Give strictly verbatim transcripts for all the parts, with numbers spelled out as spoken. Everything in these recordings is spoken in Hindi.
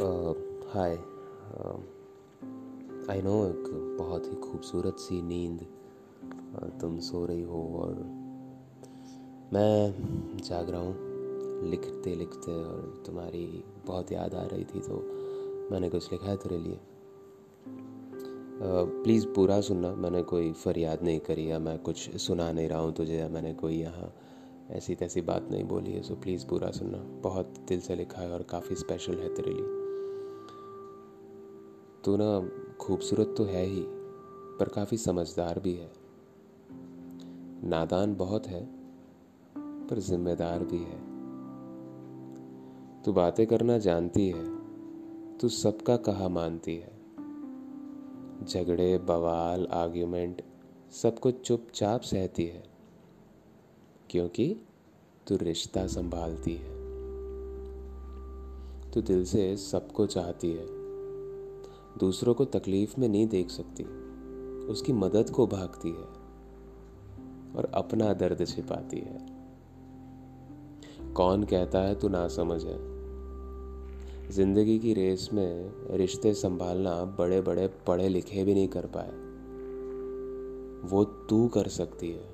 हाय, आई नो एक बहुत ही खूबसूरत सी नींद तुम सो रही हो और मैं जाग रहा हूँ लिखते लिखते, और तुम्हारी बहुत याद आ रही थी तो मैंने कुछ लिखा है तेरे लिए। प्लीज़ पूरा सुनना, मैंने कोई फरियाद नहीं करी या मैं कुछ सुना नहीं रहा हूँ तुझे या मैंने कोई यहाँ ऐसी तैसी बात नहीं बोली है। सो प्लीज़ पूरा सुनना, बहुत दिल से लिखा है और काफ़ी स्पेशल है तेरे लिए। तू ना खूबसूरत तो है ही, पर काफ़ी समझदार भी है। नादान बहुत है, पर जिम्मेदार भी है। तू बातें करना जानती है, तू सबका कहा मानती है। झगड़े, बवाल, आर्ग्यूमेंट सब कुछ चुपचाप सहती है, क्योंकि तू रिश्ता संभालती है। तू दिल से सबको चाहती है, दूसरों को तकलीफ में नहीं देख सकती, उसकी मदद को भागती है और अपना दर्द छिपाती है। कौन कहता है तू ना समझ है? जिंदगी की रेस में रिश्ते संभालना बड़े बड़े पढ़े लिखे भी नहीं कर पाए, वो तू कर सकती है।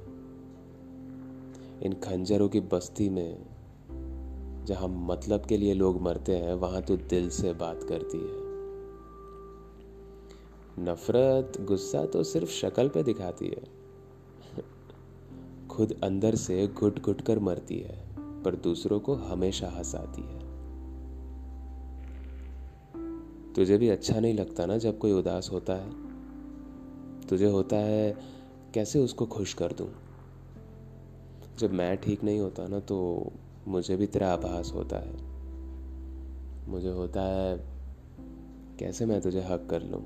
इन खंजरों की बस्ती में जहां मतलब के लिए लोग मरते हैं, वहां तू दिल से बात करती है। नफरत, गुस्सा तो सिर्फ शक्ल पे दिखाती है, खुद अंदर से घुट घुट कर मरती है, पर दूसरों को हमेशा हंसाती है। तुझे भी अच्छा नहीं लगता ना जब कोई उदास होता है। तुझे होता है कैसे उसको खुश कर दूं। जब मैं ठीक नहीं होता ना तो मुझे भी तेरा आभास होता है। मुझे होता है कैसे मैं तुझे हक कर लूं।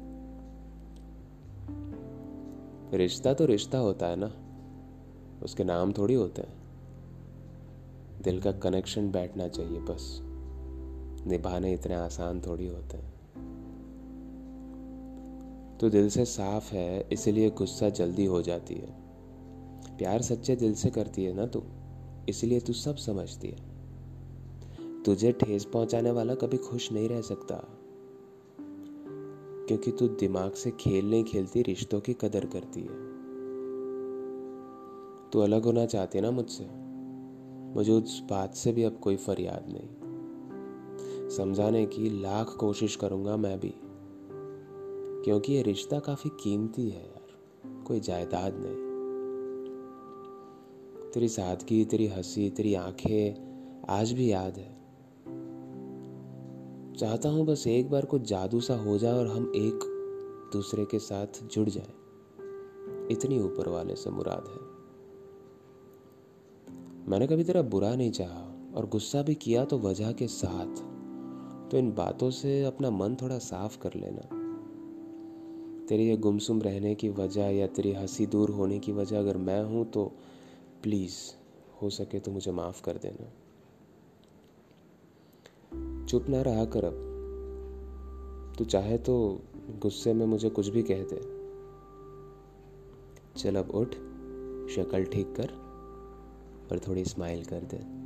रिश्ता तो रिश्ता होता है ना, उसके नाम थोड़ी होते हैं। दिल का कनेक्शन बैठना चाहिए बस, निभाने इतने आसान थोड़ी होते हैं। तो दिल से साफ है, इसलिए गुस्सा जल्दी हो जाती है। प्यार सच्चे दिल से करती है ना तू, इसलिए तू सब समझती है। तुझे ठेस पहुंचाने वाला कभी खुश नहीं रह सकता, क्योंकि तू दिमाग से खेल नहीं खेलती, रिश्तों की कदर करती है। तू अलग होना चाहती है ना मुझसे, मुझे उस बात से भी अब कोई फरियाद नहीं। समझाने की लाख कोशिश करूंगा मैं भी, क्योंकि ये रिश्ता काफी कीमती है यार, कोई जायदाद नहीं। तेरी सादगी, तेरी हंसी, तेरी आंखें आज भी याद है। चाहता हूं बस एक बार कुछ जादू सा हो जाए और हम एक दूसरे के साथ जुड़ जाए, इतनी ऊपर वाले से मुराद है। मैंने कभी तेरा बुरा नहीं चाहा और गुस्सा भी किया तो वजह के साथ। तो इन बातों से अपना मन थोड़ा साफ कर लेना। तेरी ये गुमसुम रहने की वजह या तेरी हंसी दूर होने की वजह अगर मैं हूं तो प्लीज हो सके तो मुझे माफ कर देना। चुप ना रहा कर अब। तू चाहे तो गुस्से में मुझे कुछ भी कह दे। चल अब उठ, शक्ल ठीक कर और थोड़ी स्माइल कर दे।